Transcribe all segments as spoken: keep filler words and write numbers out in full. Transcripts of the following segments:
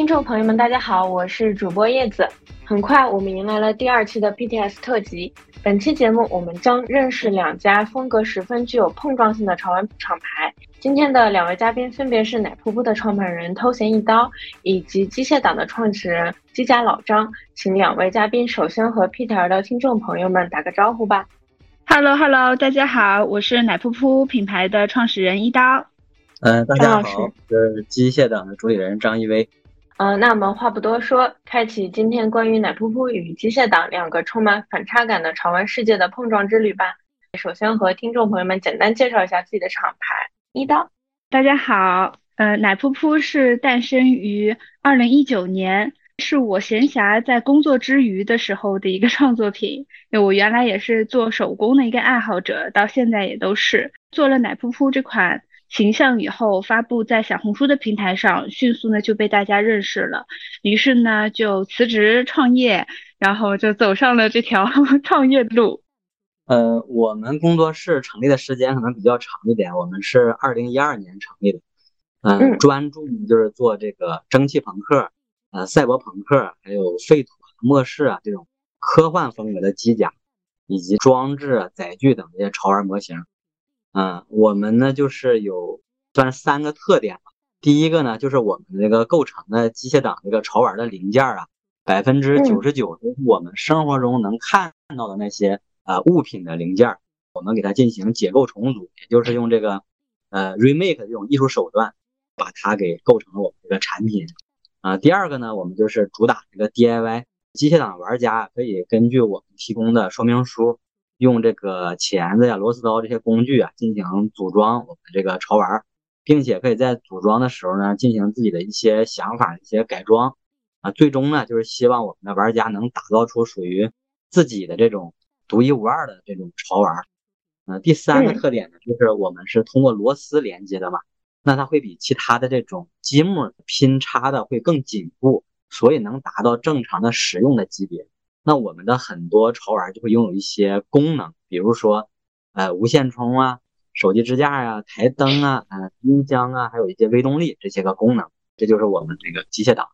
听众朋友们，大家好，我是主播叶子。很快，我们迎来了第二期的 P T S 特辑。本期节目，我们将认识两家风格十分具有碰撞性的潮玩厂牌。今天的两位嘉宾分别是奶噗噗的创办人偷闲一刀，以及机械党的创始人机甲老张。请两位嘉宾首先和 P T S 的听众朋友们打个招呼吧。Hello Hello， 大家好，我是奶噗噗品牌的创始人一刀。嗯、呃，大家好，我是机械党的主理人张一威。呃，那我们话不多说，开启今天关于奶噗噗与机械党两个充满反差感的潮玩世界的碰撞之旅吧。首先和听众朋友们简单介绍一下自己的厂牌。一刀，大家好，呃，奶噗噗是诞生于二零一九年，是我闲暇在工作之余的时候的一个创作品。因为我原来也是做手工的一个爱好者，到现在也都是做了奶噗噗这款形象以后，发布在小红书的平台上，迅速呢就被大家认识了。于是呢就辞职创业，然后就走上了这条创业路。呃，我们工作室成立的时间可能比较长一点，我们是二零一二年成立的。呃、嗯，专注就是做这个蒸汽朋克、呃赛博朋克，还有废土、末世啊这种科幻风格的机甲，以及装置、载具等这些潮玩模型。嗯，我们呢就是有算三个特点吧。第一个呢就是我们这个构成的机械党这个潮玩的零件啊，百分之九十九都是我们生活中能看到的那些呃物品的零件，我们给它进行解构重组，也就是用这个呃 remake 这种艺术手段，把它给构成了我们这个产品。啊、呃，第二个呢，我们就是主打这个 D I Y， 机械党玩家可以根据我们提供的说明书，用这个钳子呀、螺丝刀这些工具啊，进行组装我们这个潮玩，并且可以在组装的时候呢，进行自己的一些想法、一些改装啊。最终呢，就是希望我们的玩家能打造出属于自己的这种独一无二的这种潮玩。嗯、呃，第三个特点呢，就是我们是通过螺丝连接的嘛，那它会比其他的这种积木拼插的会更紧固，所以能达到正常的使用的级别。那我们的很多潮玩就会拥有一些功能，比如说呃无线充啊、手机支架呀、啊、台灯啊、呃音箱啊，还有一些微动力这些个功能。这就是我们这个机械党。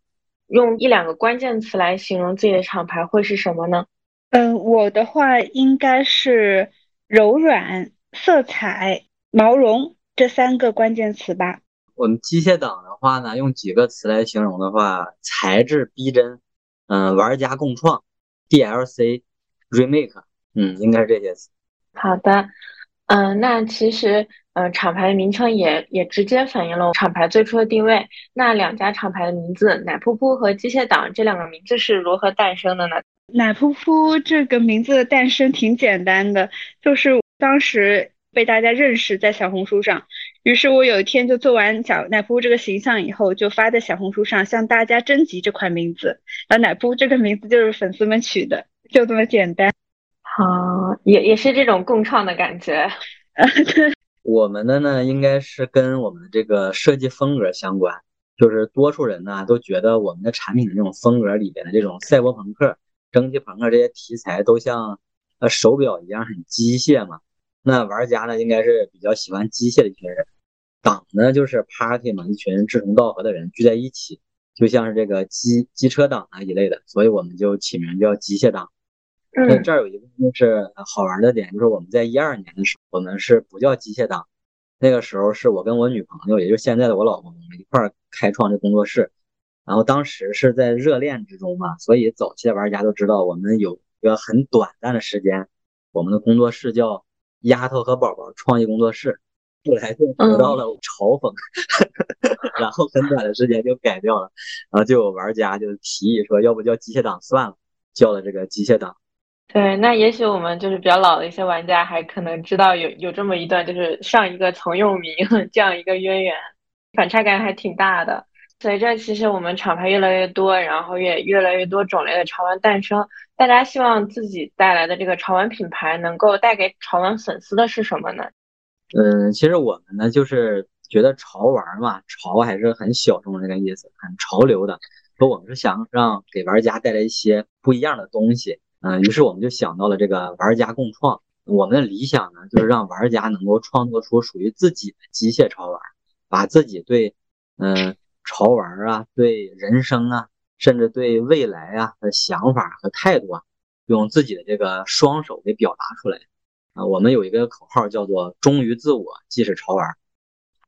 用一两个关键词来形容自己的厂牌会是什么呢？嗯、呃、我的话应该是柔软、色彩、毛绒这三个关键词吧。我们机械党的话呢，用几个词来形容的话，材质逼真，嗯、呃、玩家共创，D L C remake， 嗯，应该是这些词。好的，嗯、呃，那其实，嗯、呃，厂牌的名称也也直接反映了厂牌最初的定位。那两家厂牌的名字，奶噗噗和机械党这两个名字是如何诞生的呢？奶噗噗这个名字的诞生挺简单的，就是当时被大家认识在小红书上，于是我有一天就做完小奶噗这个形象以后，就发在小红书上向大家征集这款名字，然后奶噗这个名字就是粉丝们取的，就这么简单。好、哦，也也是这种共创的感觉。我们的呢应该是跟我们这个设计风格相关，就是多数人呢都觉得我们的产品的这种风格里边的这种赛博朋克、蒸汽朋克这些题材都像呃手表一样很机械嘛，那玩家呢应该是比较喜欢机械的一群人，党呢就是 party 嘛，一群志同道合的人聚在一起，就像是这个机机车党啊一类的，所以我们就起名叫机械党。那、嗯、这儿有一个就是好玩的点，就是我们在一二年的时候，我们是不叫机械党，那个时候是我跟我女朋友，也就是现在的我老婆，我们一块儿开创这工作室，然后当时是在热恋之中嘛，所以早期的玩家都知道，我们有一个很短暂的时间，我们的工作室叫丫头和宝宝创意工作室，后来就得到了嘲讽、嗯、然后很短的时间就改掉了，然后就有玩家就提议说要不叫机械党算了，叫了这个机械党。对，那也许我们就是比较老的一些玩家还可能知道有有这么一段就是上一个曾用名这样一个渊源，反差感还挺大的。随着其实我们厂牌越来越多，然后也越来越多种类的潮玩诞生，大家希望自己带来的这个潮玩品牌能够带给潮玩粉丝的是什么呢？嗯，其实我们呢就是觉得潮玩嘛，潮还是很小众这个意思，很潮流的，所以我们是想让给玩家带来一些不一样的东西。嗯，于是我们就想到了这个玩家共创，我们的理想呢就是让玩家能够创作出属于自己的机械潮玩，把自己对嗯。潮玩啊，对人生啊，甚至对未来啊的想法和态度啊，用自己的这个双手给表达出来啊。我们有一个口号叫做忠于自我即是潮玩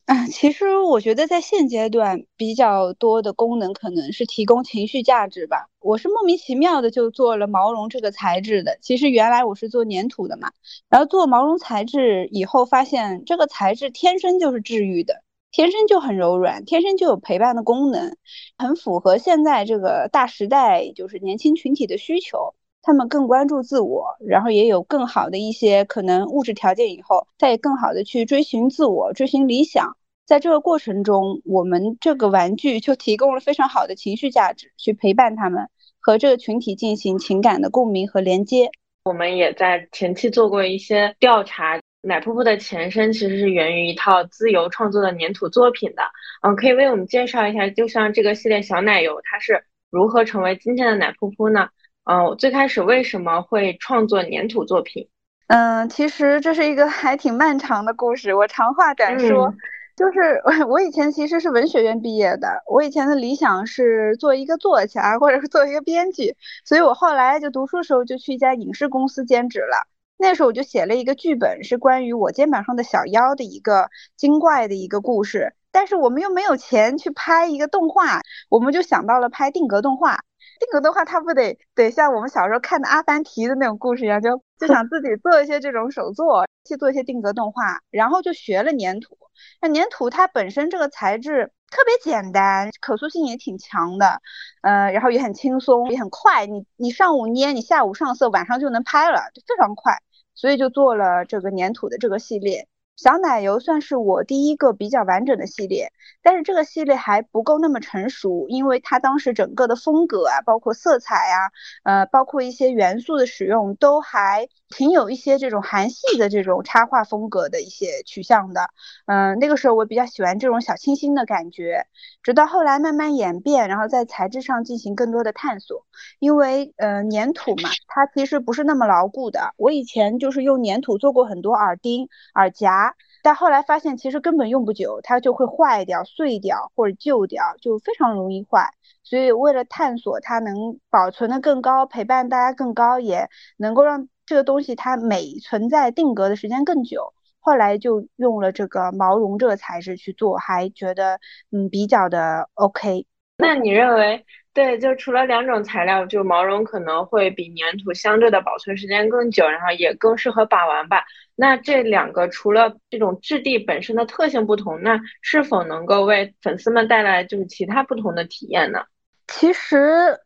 啊。其实我觉得在现阶段比较多的功能可能是提供情绪价值吧。我是莫名其妙的就做了毛绒这个材质的，其实原来我是做粘土的嘛，然后做毛绒材质以后发现这个材质天生就是治愈的，天生就很柔软，天生就有陪伴的功能，很符合现在这个大时代就是年轻群体的需求。他们更关注自我，然后也有更好的一些可能物质条件以后，再更好的去追寻自我，追寻理想。在这个过程中，我们这个玩具就提供了非常好的情绪价值，去陪伴他们，和这个群体进行情感的共鸣和连接。我们也在前期做过一些调查，奶瀑布的前身其实是源于一套自由创作的粘土作品的。嗯，可以为我们介绍一下，就像这个系列小奶油，它是如何成为今天的奶瀑布呢？嗯、哦，最开始为什么会创作粘土作品？嗯，其实这是一个还挺漫长的故事，我长话短说。嗯、就是我以前其实是文学院毕业的，我以前的理想是做一个作家，或者是做一个编剧，所以我后来就读书的时候就去一家影视公司兼职了。那时候我就写了一个剧本，是关于我肩膀上的小妖的一个精怪的一个故事，但是我们又没有钱去拍一个动画，我们就想到了拍定格动画。定格的话，它不得得像我们小时候看的《阿凡提》的那种故事一样，就就想自己做一些这种手作，去做一些定格动画，然后就学了粘土。那粘土它本身这个材质特别简单，可塑性也挺强的，呃，然后也很轻松，也很快。你你上午捏，你下午上色，晚上就能拍了，就非常快。所以就做了这个粘土的这个系列。小奶油算是我第一个比较完整的系列，但是这个系列还不够那么成熟，因为它当时整个的风格啊，包括色彩啊，呃，包括一些元素的使用，都还挺有一些这种韩系的这种插画风格的一些取向的。嗯、呃，那个时候我比较喜欢这种小清新的感觉，直到后来慢慢演变，然后在材质上进行更多的探索。因为呃，粘土嘛，它其实不是那么牢固的。我以前就是用粘土做过很多耳钉、耳夹。但后来发现其实根本用不久，它就会坏掉、碎掉或者旧掉，就非常容易坏。所以为了探索它能保存的更高，陪伴大家更高，也能够让这个东西它每存在定格的时间更久，后来就用了这个毛绒这个材质去做，还觉得嗯比较的 OK。 那你认为对，就除了两种材料，就毛绒可能会比粘土相对的保存时间更久，然后也更适合把玩吧。那这两个除了这种质地本身的特性不同，那是否能够为粉丝们带来就是其他不同的体验呢？其实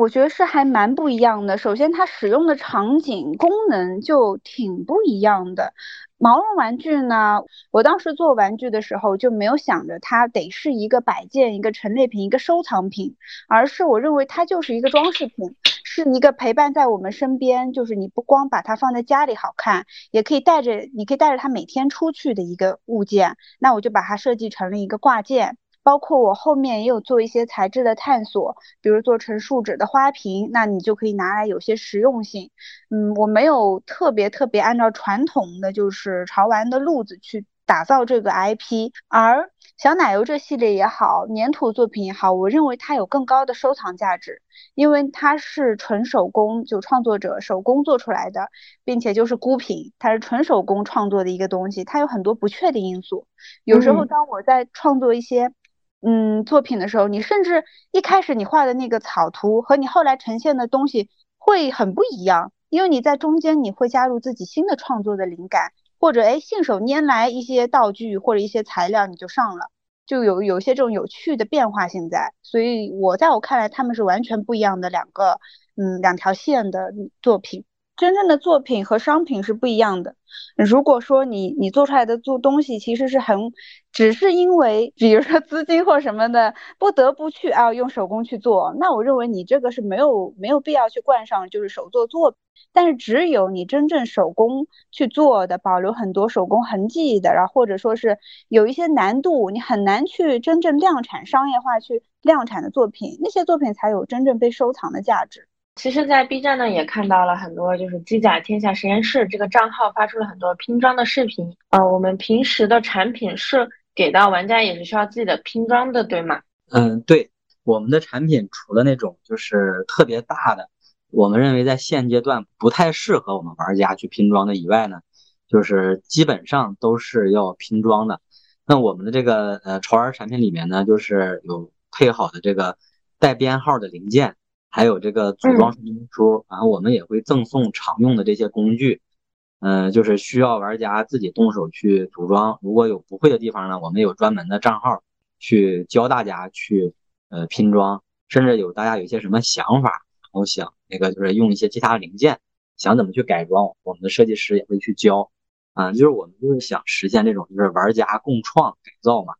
我觉得是还蛮不一样的。首先它使用的场景、功能就挺不一样的。毛绒玩具呢，我当时做玩具的时候就没有想着它得是一个摆件、一个陈列品、一个收藏品，而是我认为它就是一个装饰品，是一个陪伴在我们身边，就是你不光把它放在家里好看，也可以带着，你可以带着它每天出去的一个物件。那我就把它设计成了一个挂件。包括我后面也有做一些材质的探索，比如做成树脂的花瓶，那你就可以拿来有些实用性。嗯，我没有特别特别按照传统的就是潮玩的路子去打造这个 I P， 而小奶油这系列也好，粘土作品也好，我认为它有更高的收藏价值，因为它是纯手工，就创作者手工做出来的，并且就是孤品，它是纯手工创作的一个东西，它有很多不确定因素。有时候当我在创作一些、嗯嗯，作品的时候，你甚至一开始你画的那个草图和你后来呈现的东西会很不一样，因为你在中间你会加入自己新的创作的灵感，或者哎信手拈来一些道具或者一些材料你就上了，就有有一些这种有趣的变化性在。所以我在我看来他们是完全不一样的两个嗯两条线的作品。真正的作品和商品是不一样的。如果说你你做出来的做东西其实是很只是因为比如说资金或什么的不得不去啊用手工去做，那我认为你这个是没有没有必要去冠上就是手作作品。但是只有你真正手工去做的，保留很多手工痕迹的，然后或者说是有一些难度，你很难去真正量产商业化去量产的作品，那些作品才有真正被收藏的价值。其实在 B 站呢也看到了很多就是机甲天下实验室这个账号发出了很多拼装的视频。呃，我们平时的产品是给到玩家也是需要自己的拼装的，对吗？嗯，对，我们的产品除了那种就是特别大的，我们认为在现阶段不太适合我们玩家去拼装的以外呢，就是基本上都是要拼装的。那我们的这个呃潮玩产品里面呢，就是有配好的这个带编号的零件，还有这个组装说明书，然后我们也会赠送常用的这些工具，嗯、呃，就是需要玩家自己动手去组装。如果有不会的地方呢，我们有专门的账号去教大家去呃拼装，甚至有大家有一些什么想法，然后想那个就是用一些其他零件想怎么去改装，我们的设计师也会去教。啊，就是我们就是想实现这种就是玩家共创改造嘛，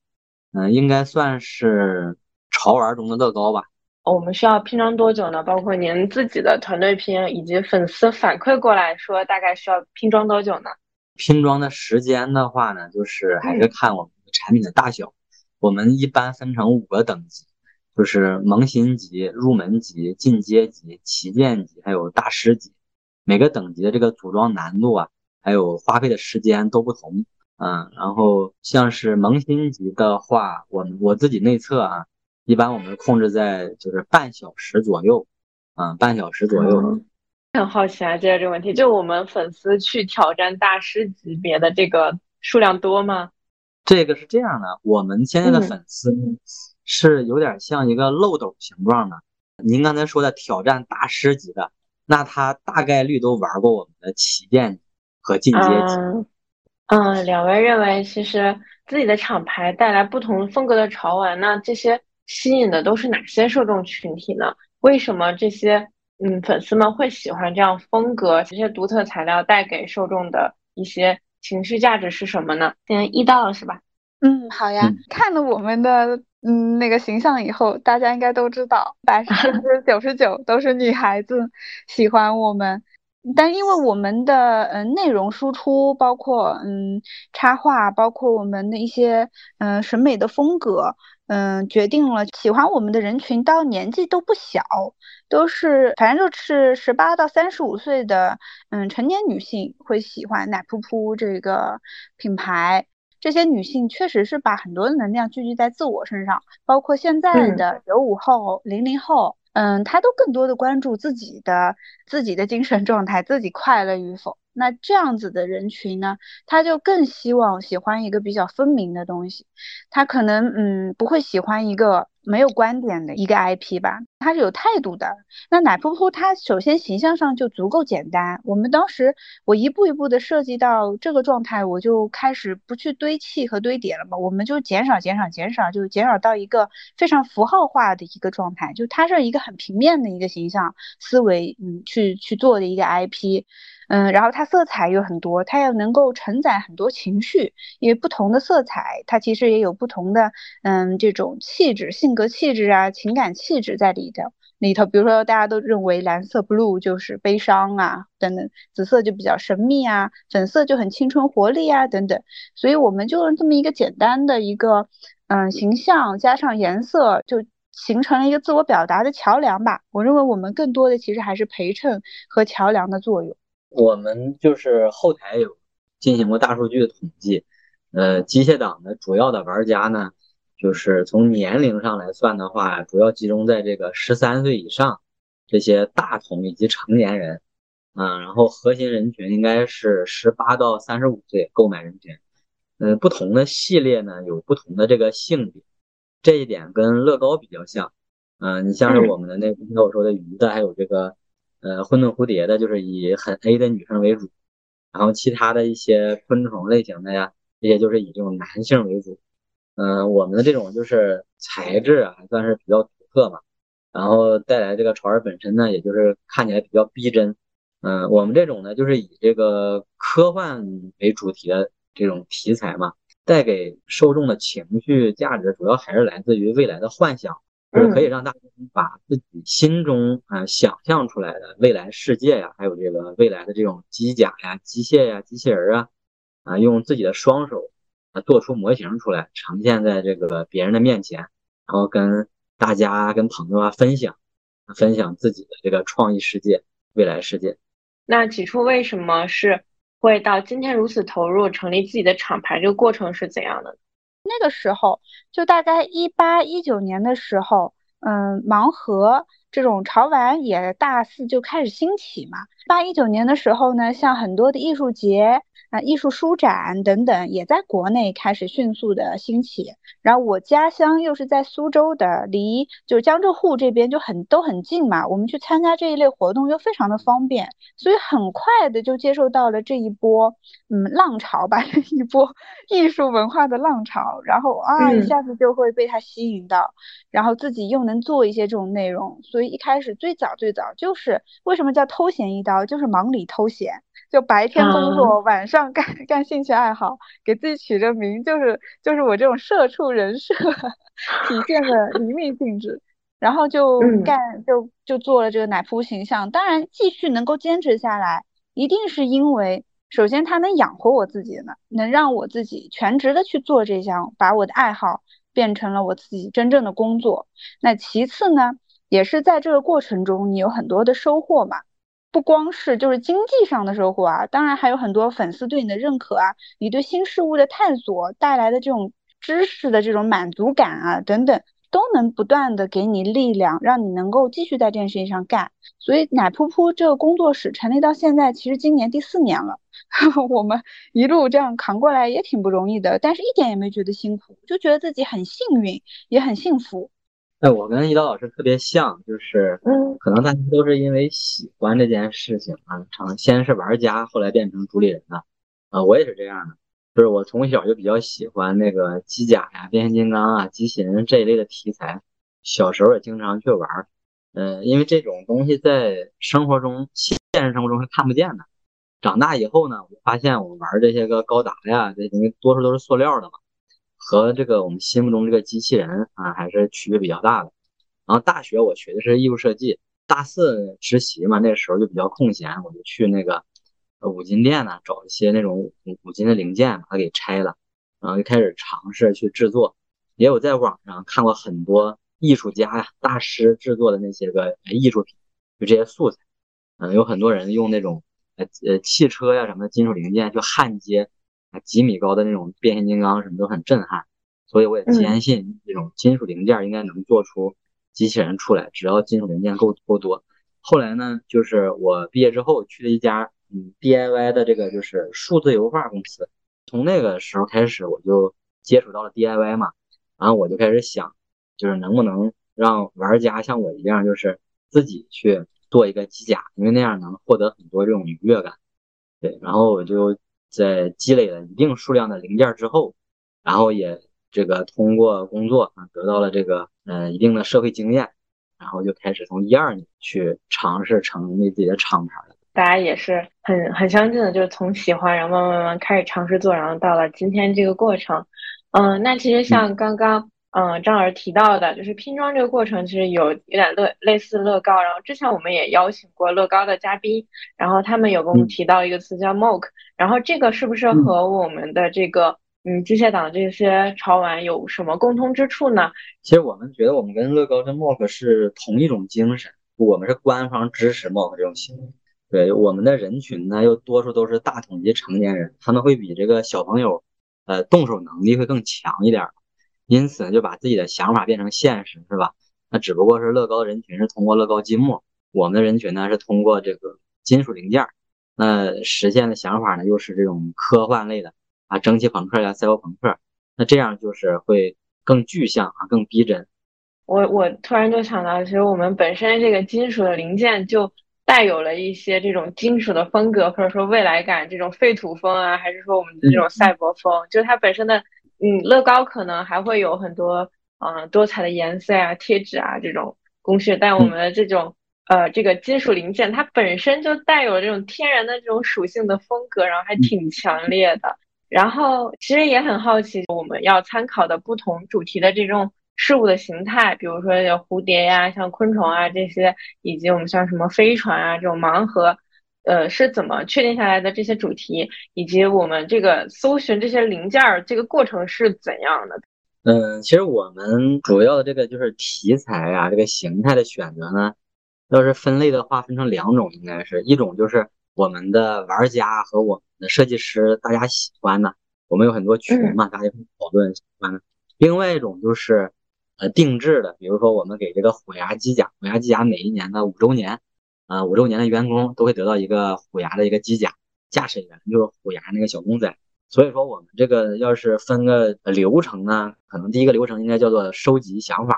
嗯，应该算是潮玩中的乐高吧。我们需要拼装多久呢？包括您自己的团队拼以及粉丝反馈过来说，大概需要拼装多久呢？拼装的时间的话呢，就是还是看我们产品的大小。嗯、我们一般分成五个等级，就是萌新级、入门级、进阶级、旗舰级，还有大师级。每个等级的这个组装难度啊，还有花费的时间都不同，嗯，然后像是萌新级的话，我们我自己内测啊，一般我们控制在就是半小时左右，嗯，半小时左右。嗯、很好奇啊，接着这个问题，就我们粉丝去挑战大师级别的这个数量多吗？这个是这样的，我们现在的粉丝是有点像一个漏斗形状的。嗯、您刚才说的挑战大师级的，那他大概率都玩过我们的旗舰级和进阶级。嗯，嗯，两位认为其实自己的厂牌带来不同风格的潮玩，那这些吸引的都是哪些受众群体呢？为什么这些嗯粉丝们会喜欢这样风格？这些独特材料带给受众的一些情绪价值是什么呢？嗯，一到了是吧？嗯，好呀。嗯、看了我们的嗯那个形象以后，大家应该都知道，百分之九十九都是女孩子喜欢我们。但因为我们的嗯、呃、内容输出，包括嗯插画，包括我们的一些嗯、呃、审美的风格，嗯、呃、决定了喜欢我们的人群到年纪都不小，都是反正就是十八到三十五岁的嗯、呃、成年女性会喜欢奶噗噗这个品牌。这些女性确实是把很多的能量聚集在自我身上，包括现在的九五后、零零后。嗯，他都更多的关注自己的自己的精神状态，自己快乐与否。那这样子的人群呢，他就更希望喜欢一个比较分明的东西。他可能嗯不会喜欢一个没有观点的一个 I P 吧，他是有态度的。那奶噗噗他首先形象上就足够简单。我们当时我一步一步的设计到这个状态，我就开始不去堆砌和堆叠了嘛，我们就减少减少减少，就减少到一个非常符号化的一个状态，就它是一个很平面的一个形象思维嗯去去做的一个 I P。嗯，然后它色彩有很多，它要能够承载很多情绪，因为不同的色彩它其实也有不同的嗯这种气质、性格气质啊、情感气质在里头里头比如说大家都认为蓝色 blue 就是悲伤啊等等，紫色就比较神秘啊，粉色就很青春活力啊等等。所以我们就用这么一个简单的一个嗯形象加上颜色，就形成了一个自我表达的桥梁吧。我认为我们更多的其实还是陪衬和桥梁的作用。我们就是后台有进行过大数据的统计，呃，机械党的主要的玩家呢，就是从年龄上来算的话，主要集中在这个十三岁以上这些大童以及成年人，嗯、呃，然后核心人群应该是十八到三十五岁购买人群，嗯、呃，不同的系列呢有不同的这个性别，这一点跟乐高比较像，嗯、呃，你像是我们的那刚才我说的鱼的，还有这个。呃，混沌蝴蝶的就是以很 A 的女生为主，然后其他的一些昆虫类型的呀，这些就是以这种男性为主。嗯、呃，我们的这种就是材质啊，还算是比较独特嘛。然后带来这个潮玩本身呢，也就是看起来比较逼真。嗯、呃，我们这种呢，就是以这个科幻为主题的这种题材嘛，带给受众的情绪价值，主要还是来自于未来的幻想。就是可以让大家把自己心中呃想象出来的未来世界呀，还有这个未来的这种机甲呀、机械呀、机器人啊，啊，用自己的双手啊做出模型出来，呈现在这个别人的面前，然后跟大家、跟朋友啊分享，分享自己的这个创意世界、未来世界。那起初为什么是会到今天如此投入，成立自己的厂牌，这个过程是怎样的？那个时候就大概一八一九年的时候，嗯，盲盒这种潮玩也大肆就开始兴起嘛。八一九年的时候呢，像很多的艺术节啊、艺术书展等等，也在国内开始迅速的兴起。然后我家乡又是在苏州的，离就是江浙沪这边就很都很近嘛，我们去参加这一类活动又非常的方便，所以很快的就接受到了这一波嗯浪潮吧，这一波艺术文化的浪潮。然后啊，一下子就会被它吸引到，然后自己又能做一些这种内容。所以一开始最早最早就是为什么叫偷闲一刀，就是忙里偷闲。就白天工作，晚上干干兴趣爱好，给自己取的名就是就是我这种社畜人设体现的淋漓尽致。然后就干就就做了这个奶扑形象。当然继续能够坚持下来，一定是因为首先它能养活我自己呢，能让我自己全职的去做这项，把我的爱好变成了我自己真正的工作。那其次呢，也是在这个过程中你有很多的收获嘛。不光是就是经济上的收获啊，当然还有很多粉丝对你的认可啊，你对新事物的探索带来的这种知识的这种满足感啊等等，都能不断的给你力量，让你能够继续在这件事情上干。所以奶扑扑这个工作室成立到现在，其实今年第四年了我们一路这样扛过来也挺不容易的，但是一点也没觉得辛苦，就觉得自己很幸运也很幸福。哎，我跟一刀老师特别像，就是可能大家都是因为喜欢这件事情啊，先是玩家，后来变成主理人了。啊、呃，我也是这样的，就是我从小就比较喜欢那个机甲呀、变形金刚啊、机器人这一类的题材，小时候也经常去玩。嗯、呃，因为这种东西在生活中、现实生活中是看不见的。长大以后呢，我发现我玩这些个高达呀，这东西多数都是塑料的嘛。和这个我们心目中这个机器人啊，还是区别比较大的。然后大学我学的是艺术设计，大四实习嘛，那时候就比较空闲，我就去那个五金店呢、啊，找一些那种五金的零件，把它给拆了，然后就开始尝试去制作。也有在网上看过很多艺术家呀、大师制作的那些个艺术品，就这些素材。嗯，有很多人用那种呃汽车呀、啊、什么的金属零件去焊接。几米高的那种变形金刚什么都很震撼，所以我也坚信这种金属零件应该能做出机器人出来，只要金属零件够够多。后来呢，就是我毕业之后去了一家嗯 D I Y 的这个就是数字油画公司，从那个时候开始我就接触到了 D I Y 嘛，然后我就开始想，就是能不能让玩家像我一样，就是自己去做一个机甲，因为那样能获得很多这种愉悦感。对，然后我就。在积累了一定数量的零件之后，然后也这个通过工作啊得到了这个呃一定的社会经验，然后就开始从一二年去尝试成立自己的厂牌了。大家也是很很相近的，就是从喜欢然后慢慢慢开始尝试做，然后到了今天这个过程。嗯、呃，那其实像刚刚。嗯嗯，张老师提到的就是拼装这个过程，其实有有点乐类似乐高。然后之前我们也邀请过乐高的嘉宾，然后他们有跟我们提到一个词叫 M O C， 然后这个是不是和我们的这个嗯机械党这些潮玩有什么共通之处呢？其实我们觉得我们跟乐高跟 M O C 是同一种精神，我们是官方支持 M O C 这种行为。对，我们的人群呢又多数都是大统计成年人，他们会比这个小朋友呃动手能力会更强一点。因此就把自己的想法变成现实，是吧？那只不过是乐高人群是通过乐高积木，我们的人群呢是通过这个金属零件，那实现的想法呢又是这种科幻类的啊，蒸汽朋克呀、赛博朋克，那这样就是会更具象啊，更逼真。我我突然就想到，其实我们本身这个金属的零件就带有了一些这种金属的风格，或者说未来感，这种废土风啊，还是说我们的这种赛博风，嗯、就是它本身的。嗯，乐高可能还会有很多嗯、呃、多彩的颜色啊、贴纸啊这种工序，但我们的这种呃这个金属零件，它本身就带有这种天然的这种属性的风格，然后还挺强烈的。然后其实也很好奇，我们要参考的不同主题的这种事物的形态，比如说有蝴蝶呀、啊、像昆虫啊这些，以及我们像什么飞船啊这种盲盒。呃，是怎么确定下来的这些主题，以及我们这个搜寻这些零件这个过程是怎样的？嗯，其实我们主要的这个就是题材啊，这个形态的选择呢，要是分类的话，分成两种，应该是一种就是我们的玩家和我们的设计师大家喜欢的，我们有很多群嘛，大家讨论什么的。另外一种就是呃定制的，比如说我们给这个虎牙机甲，虎牙机甲每一年的五周年，呃五周年的员工都会得到一个虎牙的一个机甲，驾驶员就是虎牙那个小公仔。所以说我们这个要是分个流程呢，可能第一个流程应该叫做收集想法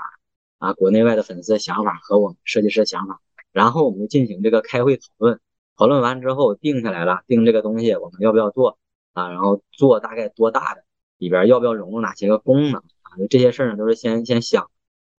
啊，国内外的粉丝的想法和我们设计师的想法，然后我们就进行这个开会讨论，讨论完之后定下来了，定这个东西我们要不要做啊，然后做大概多大的，里边要不要融入哪些个功能啊，就这些事儿呢都是先先想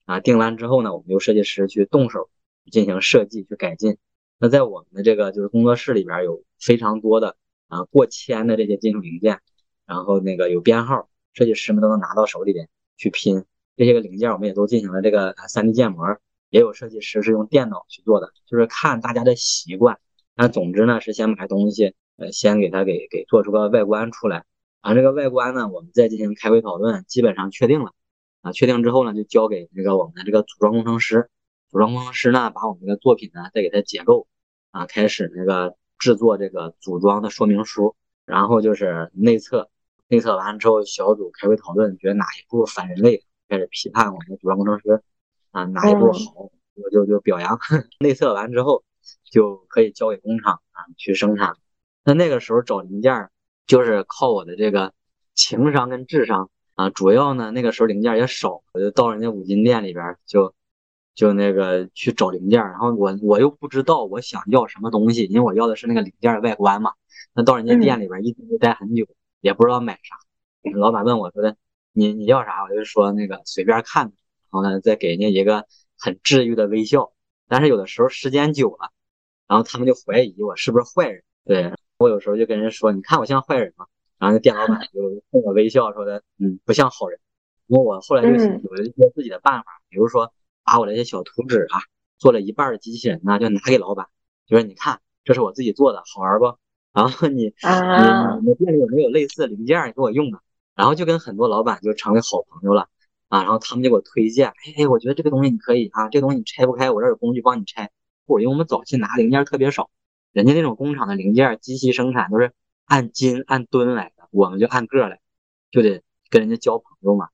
啊，定完之后呢我们由设计师去动手进行设计去改进。那在我们的这个就是工作室里边有非常多的啊，过千的这些金属零件，然后那个有编号，设计师们都能拿到手里边去拼这些个零件。我们也都进行了这个 三 D 建模，也有设计师是用电脑去做的，就是看大家的习惯。那总之呢是先买东西，呃，先给它给给做出个外观出来啊。这个外观呢我们再进行开会讨论，基本上确定了啊。确定之后呢就交给这个我们的这个组装工程师，组装工程师呢把我们这个作品呢再给它解构啊，开始那个制作这个组装的说明书，然后就是内测，内测完之后小组开会讨论，觉得哪一步反人类，开始批判我们的组装工程师啊，哪一步好我就就表扬。内测完之后就可以交给工厂啊去生产。那那个时候找零件就是靠我的这个情商跟智商啊，主要呢那个时候零件也少，我就到人家五金店里边就。就那个去找零件，然后我我又不知道我想要什么东西，因为我要的是那个零件的外观嘛。那到人家店里边一直待很久，嗯、也不知道买啥。老板问我说的，你你要啥？我就说那个随便看，然后呢再给人家一个很治愈的微笑。但是有的时候时间久了，然后他们就怀疑我是不是坏人。对，我有时候就跟人说，你看我像坏人吗？然后那店老板就冲我微笑说的，嗯，不像好人。因为我后来就有了一些自己的办法，比如说。把我这些小图纸啊，做了一半的机器人呢，就拿给老板，就说你看，这是我自己做的，好玩不？然后你、啊、你你店里有没有类似零件你给我用的？然后就跟很多老板就成为好朋友了啊。然后他们就给我推荐，哎哎，我觉得这个东西你可以啊，这个东西你拆不开，我这有工具帮你拆。或者因为我们早期拿零件特别少，人家那种工厂的零件机器生产都是按斤按吨来的，我们就按个来，就得跟人家交朋友嘛。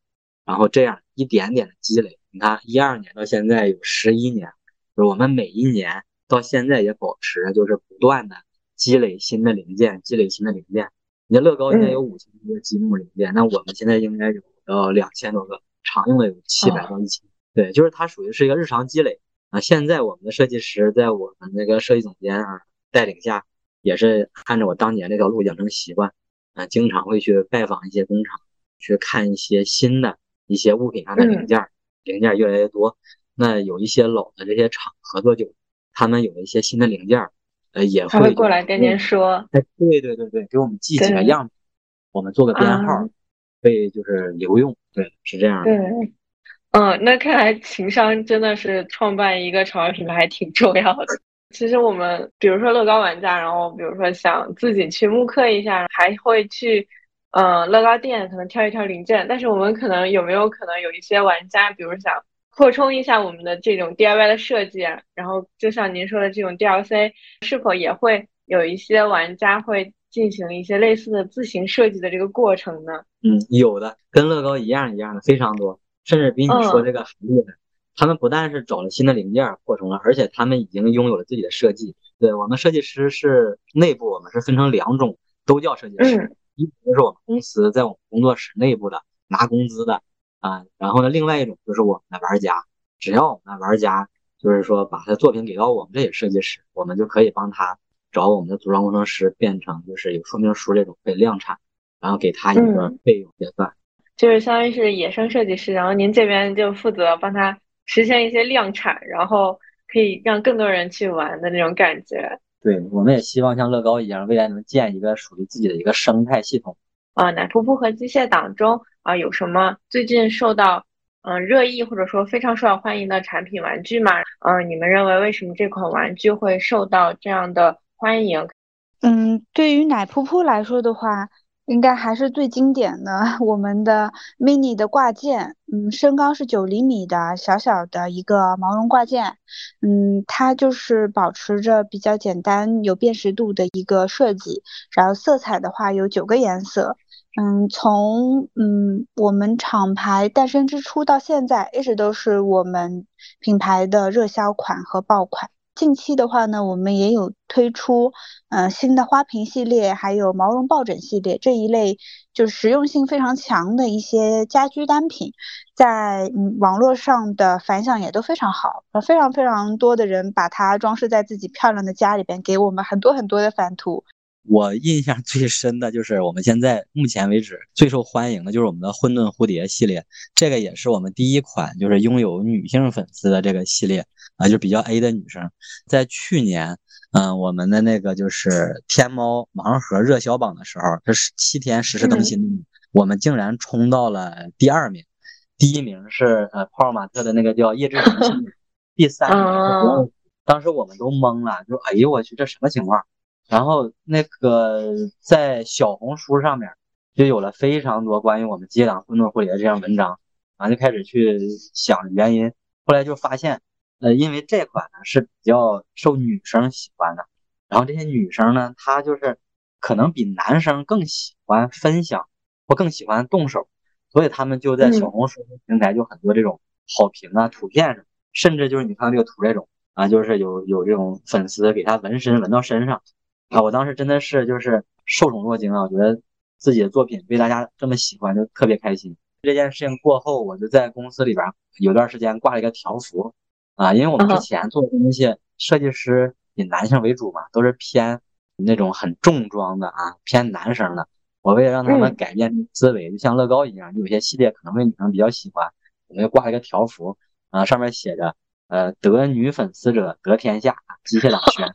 然后这样一点点的积累。你看一二年到现在有十一年，就是我们每一年到现在也保持就是不断的积累新的零件，积累新的零件。你乐高应该有五千多个积木零件，那我们现在应该有到两千多个，常用的有七百到一千、哦、对，就是它属于是一个日常积累啊。现在我们的设计师在我们那个设计总监啊带领下，也是按照我当年那条路养成习惯啊，经常会去拜访一些工厂，去看一些新的一些物品上的零件、嗯零件越来越多。那有一些老的这些厂合作久，他们有一些新的零件，呃，也会过来跟您说。哎，对对对对，给我们寄几个样子，我们做个编号，可以、啊、就是留用。对，是这样的。对，嗯，那看来情商真的是创办一个潮玩品牌还挺重要的。其实我们比如说乐高玩家，然后比如说想自己去慕课一下，还会去。嗯，乐高店可能挑一挑零件，但是我们可能有没有可能有一些玩家，比如想扩充一下我们的这种 D I Y 的设计，然后就像您说的这种 D L C， 是否也会有一些玩家会进行一些类似的自行设计的这个过程呢？嗯，有的，跟乐高一样一样的非常多，甚至比你说这个还厉害。他们不但是找了新的零件扩充了，而且他们已经拥有了自己的设计。对，我们设计师是内部，我们是分成两种，都叫设计师。嗯，一种就是我们公司在我们工作室内部的拿工资的啊，然后呢，另外一种就是我们的玩家，只要我们的玩家就是说把他的作品给到我们这些设计师，我们就可以帮他找我们的组装工程师变成就是有说明书这种可以量产，然后给他一个备用结算、嗯，就是相当于是野生设计师，然后您这边就负责帮他实现一些量产，然后可以让更多人去玩的那种感觉。对，我们也希望像乐高一样，未来能建一个属于自己的一个生态系统。啊、呃，奶噗噗和机械党中啊、呃，有什么最近受到嗯、呃、热议或者说非常受到欢迎的产品玩具吗？嗯、呃，你们认为为什么这款玩具会受到这样的欢迎？嗯，对于奶噗噗来说的话，应该还是最经典的我们的 mini 的挂件。嗯，身高是九厘米的小小的一个毛绒挂件。嗯，它就是保持着比较简单有辨识度的一个设计，然后色彩的话有九个颜色，嗯，从嗯我们厂牌诞生之初到现在，一直都是我们品牌的热销款和爆款。近期的话呢，我们也有推出呃新的花瓶系列，还有毛绒抱枕系列这一类，就实用性非常强的一些家居单品，在嗯网络上的反响也都非常好，呃非常非常多的人把它装饰在自己漂亮的家里边，给我们很多很多的返图。我印象最深的就是我们现在目前为止最受欢迎的就是我们的混沌蝴蝶系列，这个也是我们第一款就是拥有女性粉丝的这个系列啊，就比较 A 的女生。在去年嗯、呃，我们的那个就是天猫盲盒热销榜的时候，这七天实时更新、嗯、我们竟然冲到了第二名，第一名是呃泡泡玛特的那个叫叶之城系列，第三名、哦、当时我们都懵了，就哎呦我去这什么情况。然后那个在小红书上面就有了非常多关于我们接档混沌蝴蝶的这样文章，然后就开始去想原因，后来就发现呃，因为这款呢是比较受女生喜欢的，然后这些女生呢她就是可能比男生更喜欢分享或更喜欢动手，所以他们就在小红书平台就很多这种好评啊、嗯、图片上，甚至就是你看这个图这种啊，就是有有这种粉丝给他纹身纹到身上啊！我当时真的是就是受宠若惊啊！我觉得自己的作品被大家这么喜欢，就特别开心。这件事情过后，我就在公司里边有段时间挂了一个条幅啊，因为我们之前做的那些设计师以男性为主嘛，都是偏那种很重装的啊，偏男生的。我为了让他们改变思维，就像乐高一样，有些系列可能会女生比较喜欢，我们就挂了一个条幅啊，上面写着呃得女粉丝者得天下，机械党圈。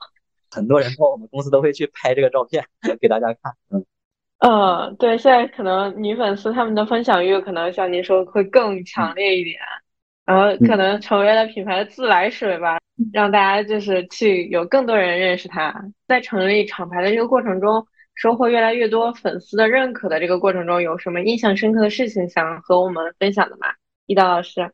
很多人到我们公司都会去拍这个照片给大家看。嗯，呃，对，现在可能女粉丝他们的分享欲可能像您说会更强烈一点，嗯、然后可能成为了品牌的自来水吧、嗯，让大家就是去有更多人认识它。在成立厂牌的这个过程中，收获越来越多粉丝的认可的这个过程中，有什么印象深刻的事情想和我们分享的吗？易导老师，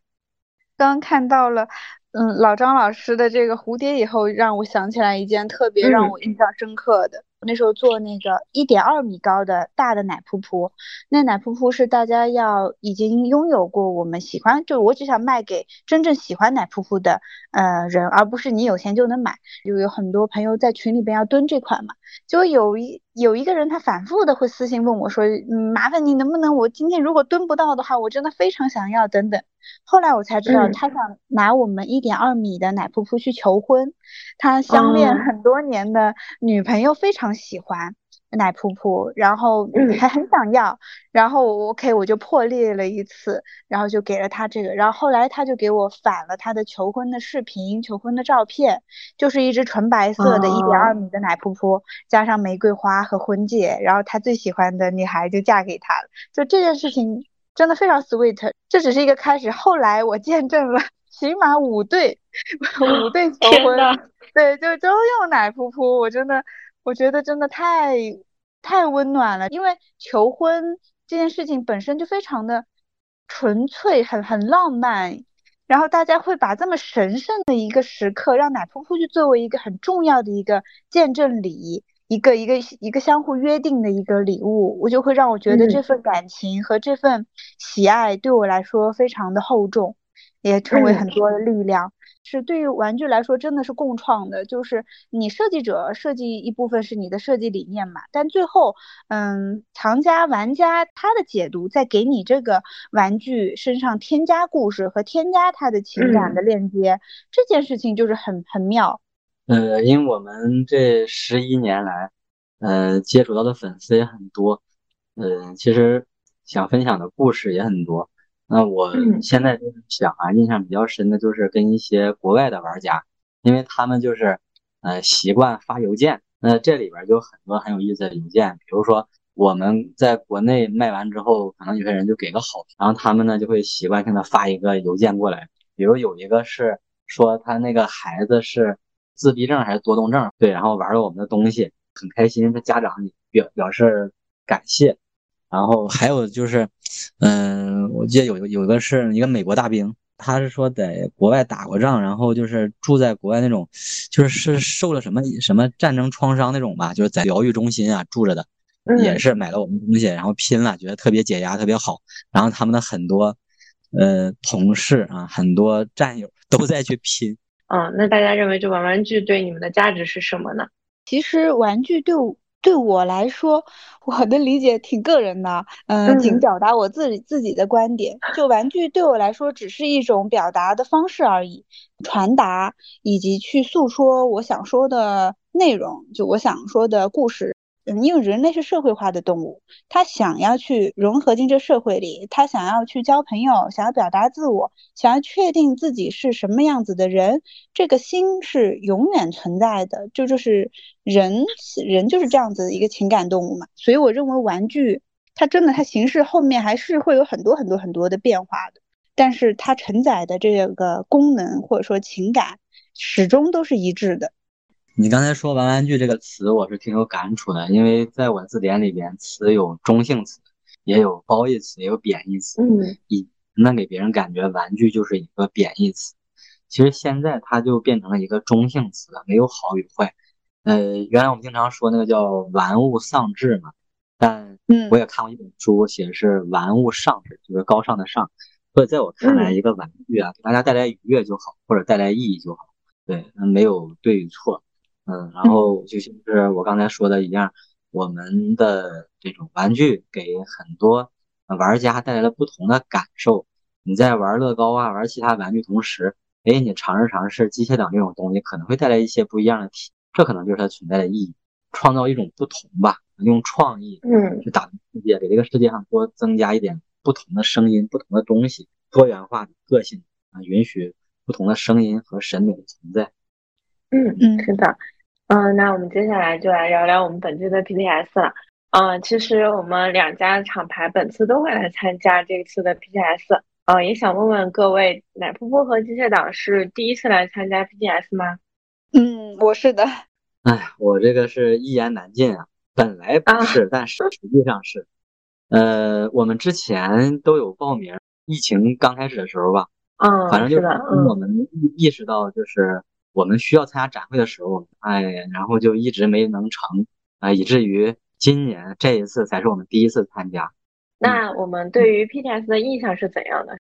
刚看到了。嗯，老张老师的这个蝴蝶以后，让我想起来一件特别让我印象深刻的。嗯、那时候做那个 一点二米高的大的奶噗噗，那奶噗噗是大家要已经拥有过，我们喜欢，就我只想卖给真正喜欢奶噗噗的呃人，而不是你有钱就能买。就有很多朋友在群里边要蹲这款嘛，就有一有一个人他反复的会私信问我说、嗯，麻烦你能不能，我今天如果蹲不到的话，我真的非常想要等等。后来我才知道，他想拿我们 一点二米的奶噗噗去求婚，他相恋很多年的女朋友非常喜欢奶噗噗，然后还很想要，然后 OK 我就破例了一次，然后就给了他这个，然后后来他就给我反了他的求婚的视频、求婚的照片，就是一只纯白色的 一点二米的奶噗噗，加上玫瑰花和婚戒，然后他最喜欢的女孩就嫁给他了，就这件事情。真的非常 sweet， 这只是一个开始。后来我见证了起码五对五对求婚，对，就都用奶噗噗，我真的我觉得真的太太温暖了。因为求婚这件事情本身就非常的纯粹，很很浪漫，然后大家会把这么神圣的一个时刻，让奶噗噗去作为一个很重要的一个见证礼，一个一个一个相互约定的一个礼物，我就会让我觉得这份感情和这份喜爱对我来说非常的厚重，也成为很多的力量。是对于玩具来说真的是共创的，就是你设计者设计一部分是你的设计理念嘛，但最后嗯，藏家玩家他的解读在给你这个玩具身上添加故事和添加他的情感的链接、嗯、这件事情就是很很妙。呃，因为我们这十一年来，呃，接触到的粉丝也很多，嗯、呃，其实想分享的故事也很多。那我现在就是想啊，印象比较深的就是跟一些国外的玩家，因为他们就是呃习惯发邮件，那这里边就很多很有意思的邮件，比如说我们在国内卖完之后，可能有些人就给个好评，然后他们呢就会习惯性的发一个邮件过来，比如有一个是说他那个孩子是。自闭症还是多动症，对，然后玩了我们的东西很开心，他家长表表示感谢。然后还有就是嗯、呃，我记得有有一个是一个美国大兵，他是说在国外打过仗，然后就是住在国外那种就是是受了什么什么战争创伤那种吧，就是在疗愈中心啊住着的，也是买了我们东西，然后拼了，觉得特别解压，特别好。然后他们的很多呃同事啊，很多战友都在去拼。嗯，那大家认为这玩玩具对你们的价值是什么呢？其实玩具对我对我来说，我的理解挺个人的，嗯、呃，挺表达我自己自己的观点。就玩具对我来说，只是一种表达的方式而已，传达以及去诉说我想说的内容，就我想说的故事。嗯，因为人类是社会化的动物，他想要去融合进这社会里，他想要去交朋友，想要表达自我，想要确定自己是什么样子的人，这个心是永远存在的，这 就, 就是人人就是这样子的一个情感动物嘛。所以我认为玩具它真的它形式后面还是会有很多很多很多的变化的，但是它承载的这个功能或者说情感始终都是一致的。你刚才说玩玩具这个词我是挺有感触的，因为在我字典里边词有中性词，也有褒义词，也有贬义词。嗯，以那给别人感觉玩具就是一个贬义词，其实现在它就变成了一个中性词了，没有好与坏。呃，原来我们经常说那个叫玩物丧志嘛，但我也看过一本书写的是玩物尚志，就是高尚的尚。所以在我看来，一个玩具啊，给大家带来愉悦就好，或者带来意义就好，对，没有对与错。嗯，然后就像是我刚才说的一样，我们的这种玩具给很多玩家带来了不同的感受。你在玩乐高啊，玩其他玩具同时，哎，你尝试尝试机械党这种东西，可能会带来一些不一样的体，这可能就是它存在的意义，创造一种不同吧，用创意去打动世界，给这个世界上多增加一点不同的声音、不同的东西，多元化的个性啊，允许不同的声音和审美的存在。嗯嗯，是的。嗯，那我们接下来就来聊聊我们本期的 P T S 了。嗯，其实我们两家厂牌本次都会来参加这次的 P T S。嗯，也想问问各位，奶噗噗和机械党是第一次来参加 P T S 吗？嗯，我是的。哎，我这个是一言难尽啊，本来不是，啊、但是实际上是。呃，我们之前都有报名，疫情刚开始的时候吧。嗯，反正就是我们意识到就是。我们需要参加展会的时候，哎，然后就一直没能成啊、呃，以至于今年这一次才是我们第一次参加。那我们对于 P T S 的印象是怎样的？嗯、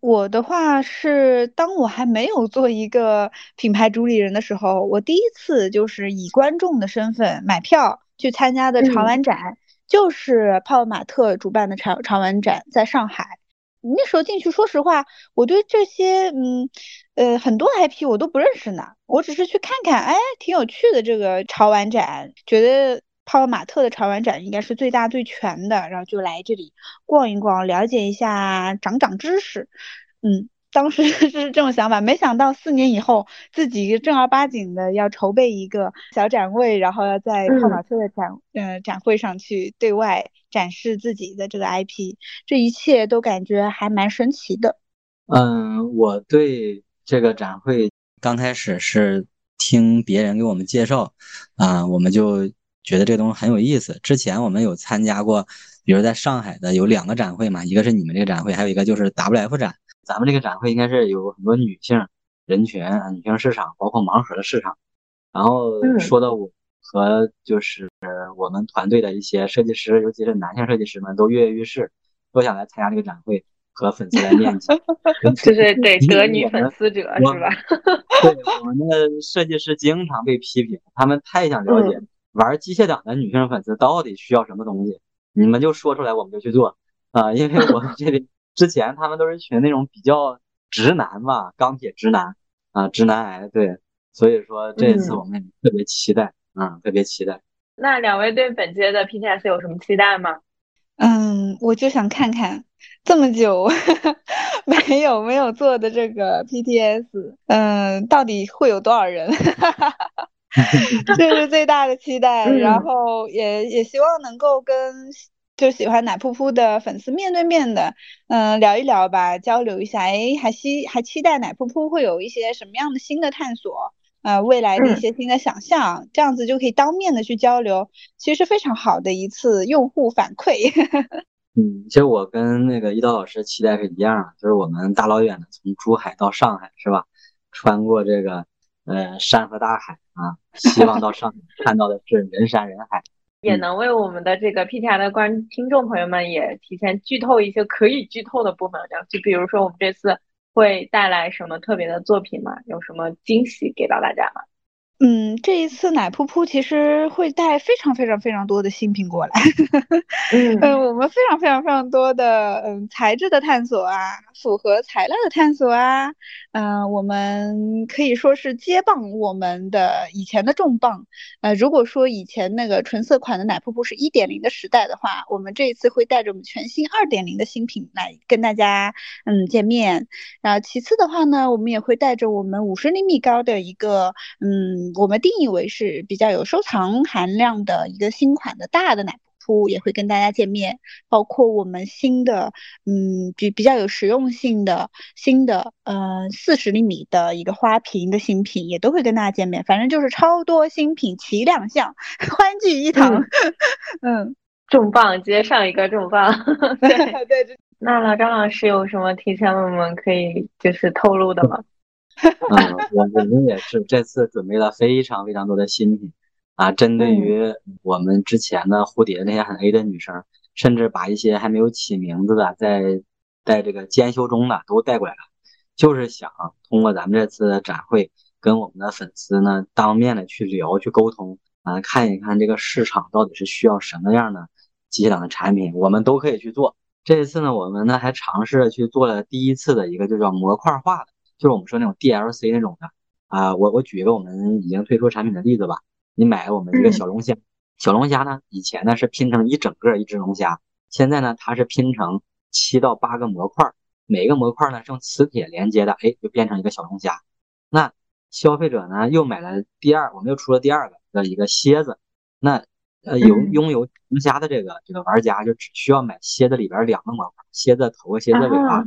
我的话是，当我还没有做一个品牌主理人的时候，我第一次就是以观众的身份买票去参加的潮玩展，嗯、就是泡泡玛特主办的潮潮玩展，在上海。那时候进去，说实话，我对这些嗯呃很多 I P 我都不认识呢，我只是去看看，哎，挺有趣的这个潮玩展，觉得泡泡玛特的潮玩展应该是最大最全的，然后就来这里逛一逛，了解一下，长长知识。嗯，当时是这种想法，没想到四年以后自己正儿八经的要筹备一个小展位，然后要在泡泡玛特的展、嗯、呃展会上去对外展示自己的这个 I P， 这一切都感觉还蛮神奇的。嗯，我对这个展会刚开始是听别人给我们介绍啊、呃，我们就觉得这东西很有意思。之前我们有参加过，比如在上海的有两个展会嘛，一个是你们这个展会，还有一个就是 W F 展。咱们这个展会应该是有很多女性人群、女性市场，包括盲盒的市场。然后说到我和就是我们团队的一些设计师，尤其是男性设计师们都跃跃欲试，都想来参加这个展会和粉丝来面基，就是得得女粉丝者是吧？对，我们的设计师经常被批评，他们太想了解玩机械党的女性粉丝到底需要什么东西，你们就说出来，我们就去做啊、呃！因为我们这里。之前他们都是群那种比较直男吧，钢铁直男啊、呃，直男癌，对，所以说这一次我们特别期待，嗯，嗯特别期待。那两位对本届的 P T S 有什么期待吗？嗯，我就想看看这么久呵呵没有没有做的这个 P T S， 嗯，到底会有多少人？这是最大的期待，嗯、然后也也希望能够跟。就喜欢奶噗噗的粉丝面对面的，嗯、呃，聊一聊吧，交流一下。哎，还期还期待奶噗噗会有一些什么样的新的探索，呃，未来的一些新的想象，这样子就可以当面的去交流，其实是非常好的一次用户反馈。嗯，其实我跟那个一刀老师期待是一样的，就是我们大老远的从珠海到上海是吧？穿过这个呃山和大海啊，希望到上海看到的是人山人海。也能为我们的这个 P T S 的观听众朋友们也提前剧透一些可以剧透的部分，就比如说我们这次会带来什么特别的作品吗？有什么惊喜给到大家吗？嗯，这一次奶噗噗其实会带非常非常非常多的新品过来嗯、呃，我们非常非常非常多的嗯材质的探索啊，符合材料的探索啊，嗯、呃，我们可以说是接棒我们的以前的重磅。呃，如果说以前那个纯色款的奶噗噗是 一点零 的时代的话，我们这一次会带着我们全新 二点零 的新品来跟大家嗯见面。然后其次的话呢，我们也会带着我们五十厘米高的一个嗯。我们定义为是比较有收藏含量的一个新款的大的奶噗噗也会跟大家见面，包括我们新的嗯比比较有实用性的新的呃四十厘米的一个花瓶的新品也都会跟大家见面，反正就是超多新品齐亮相，欢聚一堂。嗯，嗯重磅接上一个重磅。对对。那老张老师有什么提前我们可以就是透露的吗？嗯，我们也是这次准备了非常非常多的新品啊，针对于我们之前的蝴蝶那些很 A 的女生，甚至把一些还没有起名字的在在这个监修中的都带过来了，就是想通过咱们这次的展会跟我们的粉丝呢当面的去聊去沟通啊，看一看这个市场到底是需要什么样的机械党的产品，我们都可以去做。这一次呢我们呢还尝试去做了第一次的一个就叫模块化的，就是我们说那种 D L C 那种的啊、呃，我我举一个我们已经推出产品的例子吧。你买我们一个小龙虾，小龙虾呢，以前呢是拼成一整个一只龙虾，现在呢它是拼成七到八个模块，每个模块呢用磁铁连接的，哎，就变成一个小龙虾。那消费者呢又买了第二，我们又出了第二个的一个蝎子。那呃有拥有龙虾的这个这个玩家就只需要买蝎子里边两个模块，蝎子头、蝎子尾巴，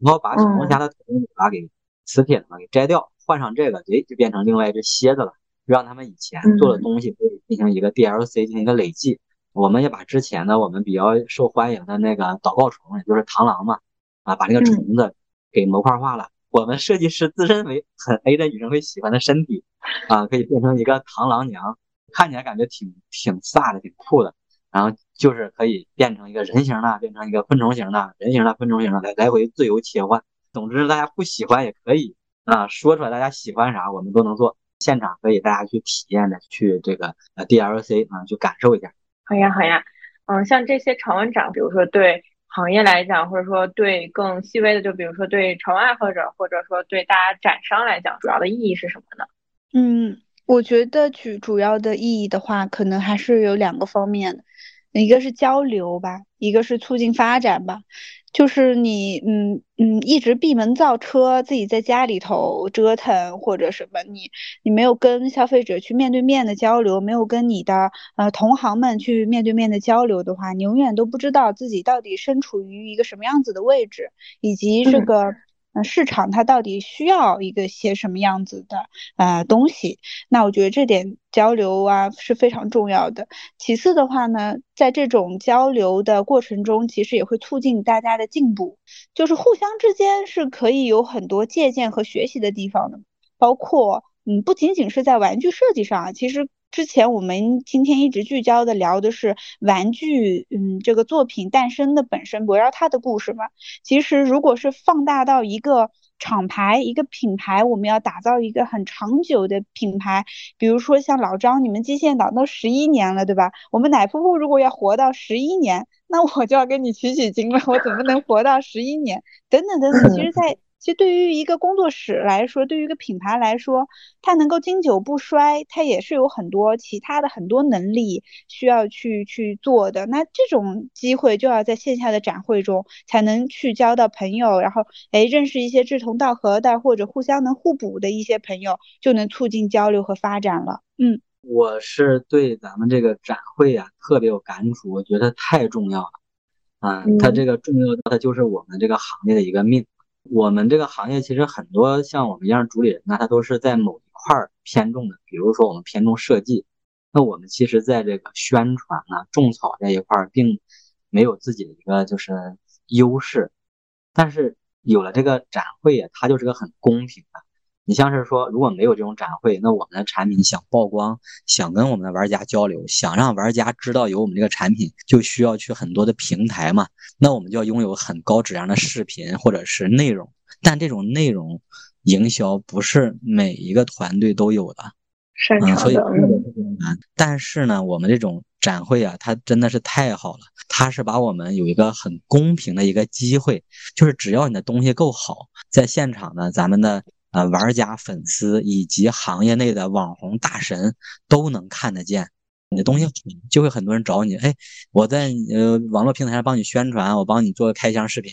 然后把小龙虾的头跟尾巴给。磁铁呢给摘掉，换上这个，就变成另外一只蝎子了。让他们以前做的东西可以进行一个 D L C， 进行一个累计。我们也把之前呢我们比较受欢迎的那个祷告虫，也就是螳螂嘛，啊，把那个虫子给模块化了。我们设计师自认为很 A 的女生会喜欢的身体，啊，可以变成一个螳螂娘，看起来感觉挺挺飒的，挺酷的。然后就是可以变成一个人形的，变成一个昆虫型的，人形的昆虫型的，来来回自由切换。总之大家不喜欢也可以啊，说出来大家喜欢啥我们都能做，现场可以大家去体验的，去这个 D L C 啊去感受一下。好呀好呀，嗯，像这些潮玩展，比如说对行业来讲，或者说对更细微的，就比如说对潮玩爱好者，或者说对大家展商来讲，主要的意义是什么呢？嗯，我觉得主主要的意义的话，可能还是有两个方面，一个是交流吧，一个是促进发展吧。就是你嗯嗯一直闭门造车，自己在家里头折腾或者什么，你你没有跟消费者去面对面的交流，没有跟你的呃同行们去面对面的交流的话，你永远都不知道自己到底身处于一个什么样子的位置，以及这个、嗯呃、市场它到底需要一个些什么样子的呃东西。那我觉得这点交流啊是非常重要的。其次的话呢，在这种交流的过程中，其实也会促进大家的进步，就是互相之间是可以有很多借鉴和学习的地方的，包括嗯不仅仅是在玩具设计上啊，其实之前我们今天一直聚焦的聊的是玩具，嗯，这个作品诞生的本身，围绕它的故事嘛。其实如果是放大到一个厂牌、一个品牌，我们要打造一个很长久的品牌，比如说像老张，你们机械党都十一年了，对吧？我们奶噗噗如果要活到十一年，那我就要跟你取取经了，我怎么能活到十一年？等等等等，其实在。其实对于一个工作室来说，对于一个品牌来说，它能够经久不衰，它也是有很多其他的很多能力需要去去做的。那这种机会就要在线下的展会中才能去交到朋友，然后哎认识一些志同道合的或者互相能互补的一些朋友，就能促进交流和发展了。嗯，我是对咱们这个展会啊特别有感触，我觉得太重要了啊、嗯嗯！它这个重要的，它就是我们这个行业的一个命。我们这个行业其实很多像我们一样主理人呢，他都是在某一块偏重的，比如说我们偏重设计，那我们其实在这个宣传啊、种草这一块并没有自己的一个就是优势，但是有了这个展会啊，它就是个很公平的，你像是说如果没有这种展会，那我们的产品想曝光，想跟我们的玩家交流，想让玩家知道有我们这个产品，就需要去很多的平台嘛，那我们就要拥有很高质量的视频或者是内容，但这种内容营销不是每一个团队都有的，擅长的、嗯、所以但是呢我们这种展会啊它真的是太好了，它是把我们有一个很公平的一个机会，就是只要你的东西够好，在现场呢咱们的呃玩家粉丝以及行业内的网红大神都能看得见你的东西，就会很多人找你，哎，我在呃网络平台上帮你宣传，我帮你做开箱视频。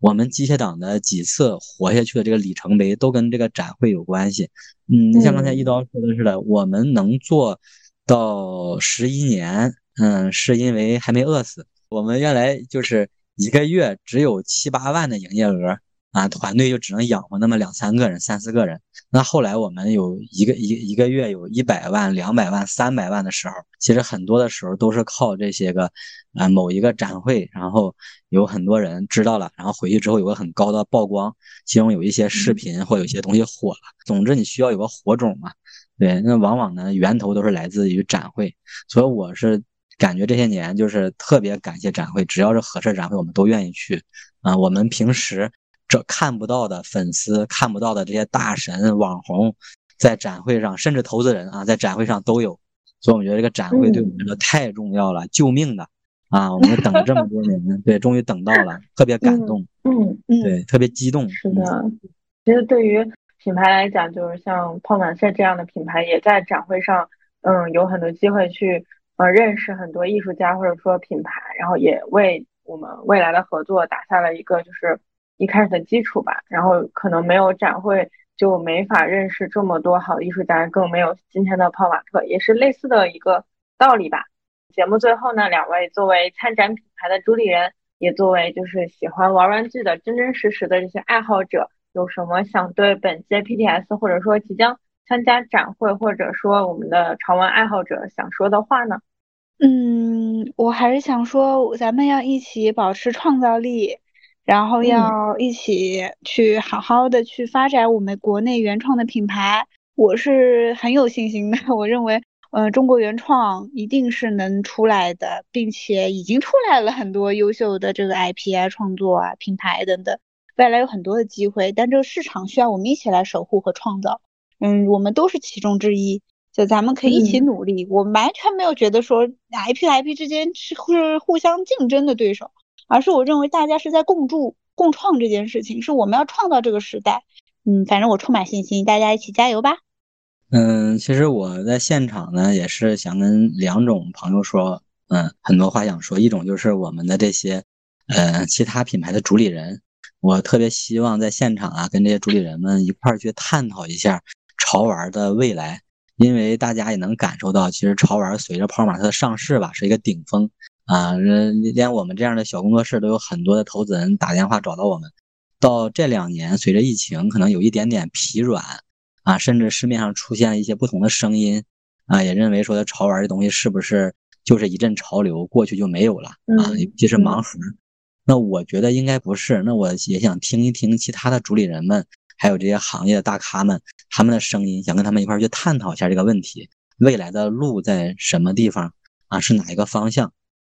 我们机械党的几次活下去的这个里程碑都跟这个展会有关系。嗯，像刚才一刀说的是的，我们能做到十一年，嗯，是因为还没饿死。我们原来就是一个月只有七八万的营业额啊，团队就只能养活那么两三个人、三四个人。那后来我们有一个一一个月有一百万、两百万、三百万的时候，其实很多的时候都是靠这些个啊、呃、某一个展会，然后有很多人知道了，然后回去之后有个很高的曝光，其中有一些视频或有一些东西火了。总之，你需要有个火种嘛，对，那往往呢源头都是来自于展会，所以我是。感觉这些年就是特别感谢展会，只要是合适展会我们都愿意去啊、呃。我们平时这看不到的粉丝，看不到的这些大神网红，在展会上甚至投资人啊，在展会上都有，所以我们觉得这个展会对我们来说太重要了、嗯、救命的啊！我们等了这么多年对，终于等到了，特别感动，嗯嗯，对，特别激动。是的、嗯、其实对于品牌来讲，就是像泡暖社这样的品牌也在展会上嗯，有很多机会去呃，认识很多艺术家或者说品牌，然后也为我们未来的合作打下了一个就是一开始的基础吧。然后可能没有展会就没法认识这么多好艺术家，更没有今天的泡玛特，也是类似的一个道理吧。节目最后呢，两位作为参展品牌的主理人，也作为就是喜欢玩玩具的真真实实的这些爱好者，有什么想对本届 P T S 或者说即将参加展会或者说我们的潮玩爱好者想说的话呢？嗯，我还是想说咱们要一起保持创造力，然后要一起去好好的去发展我们国内原创的品牌。我是很有信心的，我认为呃，中国原创一定是能出来的，并且已经出来了很多优秀的这个 I P 啊、创作啊、品牌等等，未来有很多的机会，但这个市场需要我们一起来守护和创造。嗯，我们都是其中之一，就咱们可以一起努力、嗯、我完全没有觉得说 I P 和 I P 之间是互相竞争的对手，而是我认为大家是在共筑共创这件事情，是我们要创造这个时代。嗯，反正我充满信心，大家一起加油吧。嗯，其实我在现场呢也是想跟两种朋友说嗯，很多话想说。一种就是我们的这些呃其他品牌的主理人，我特别希望在现场啊跟这些主理人们一块儿去探讨一下潮玩的未来，因为大家也能感受到，其实潮玩随着泡玛特的上市吧，是一个顶峰啊！连我们这样的小工作室都有很多的投资人打电话找到我们。到这两年，随着疫情可能有一点点疲软啊，甚至市面上出现了一些不同的声音啊，也认为说潮玩这东西是不是就是一阵潮流，过去就没有了啊？尤其是盲盒，那我觉得应该不是。那我也想听一听其他的主理人们。还有这些行业的大咖们，他们的声音，想跟他们一块去探讨一下这个问题，未来的路在什么地方啊？是哪一个方向？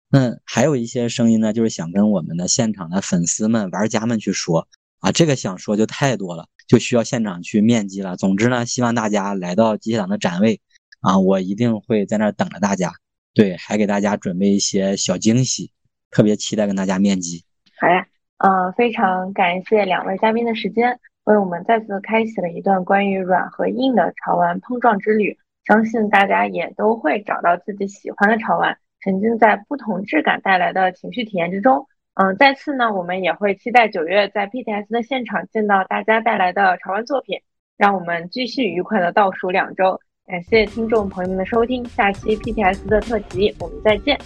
那还有一些声音呢，就是想跟我们的现场的粉丝们、玩家们去说啊，这个想说就太多了，就需要现场去面基了。总之呢，希望大家来到机械党的展位啊，我一定会在那儿等着大家。对，还给大家准备一些小惊喜，特别期待跟大家面基。好呀，呃，非常感谢两位嘉宾的时间。为我们再次开启了一段关于软和硬的潮玩碰撞之旅，相信大家也都会找到自己喜欢的潮玩，沉浸在不同质感带来的情绪体验之中。嗯，再次呢，我们也会期待九月在 P T S 的现场见到大家带来的潮玩作品，让我们继续愉快的倒数两周。感谢听众朋友们的收听，下期 P T S 的特辑，我们再见。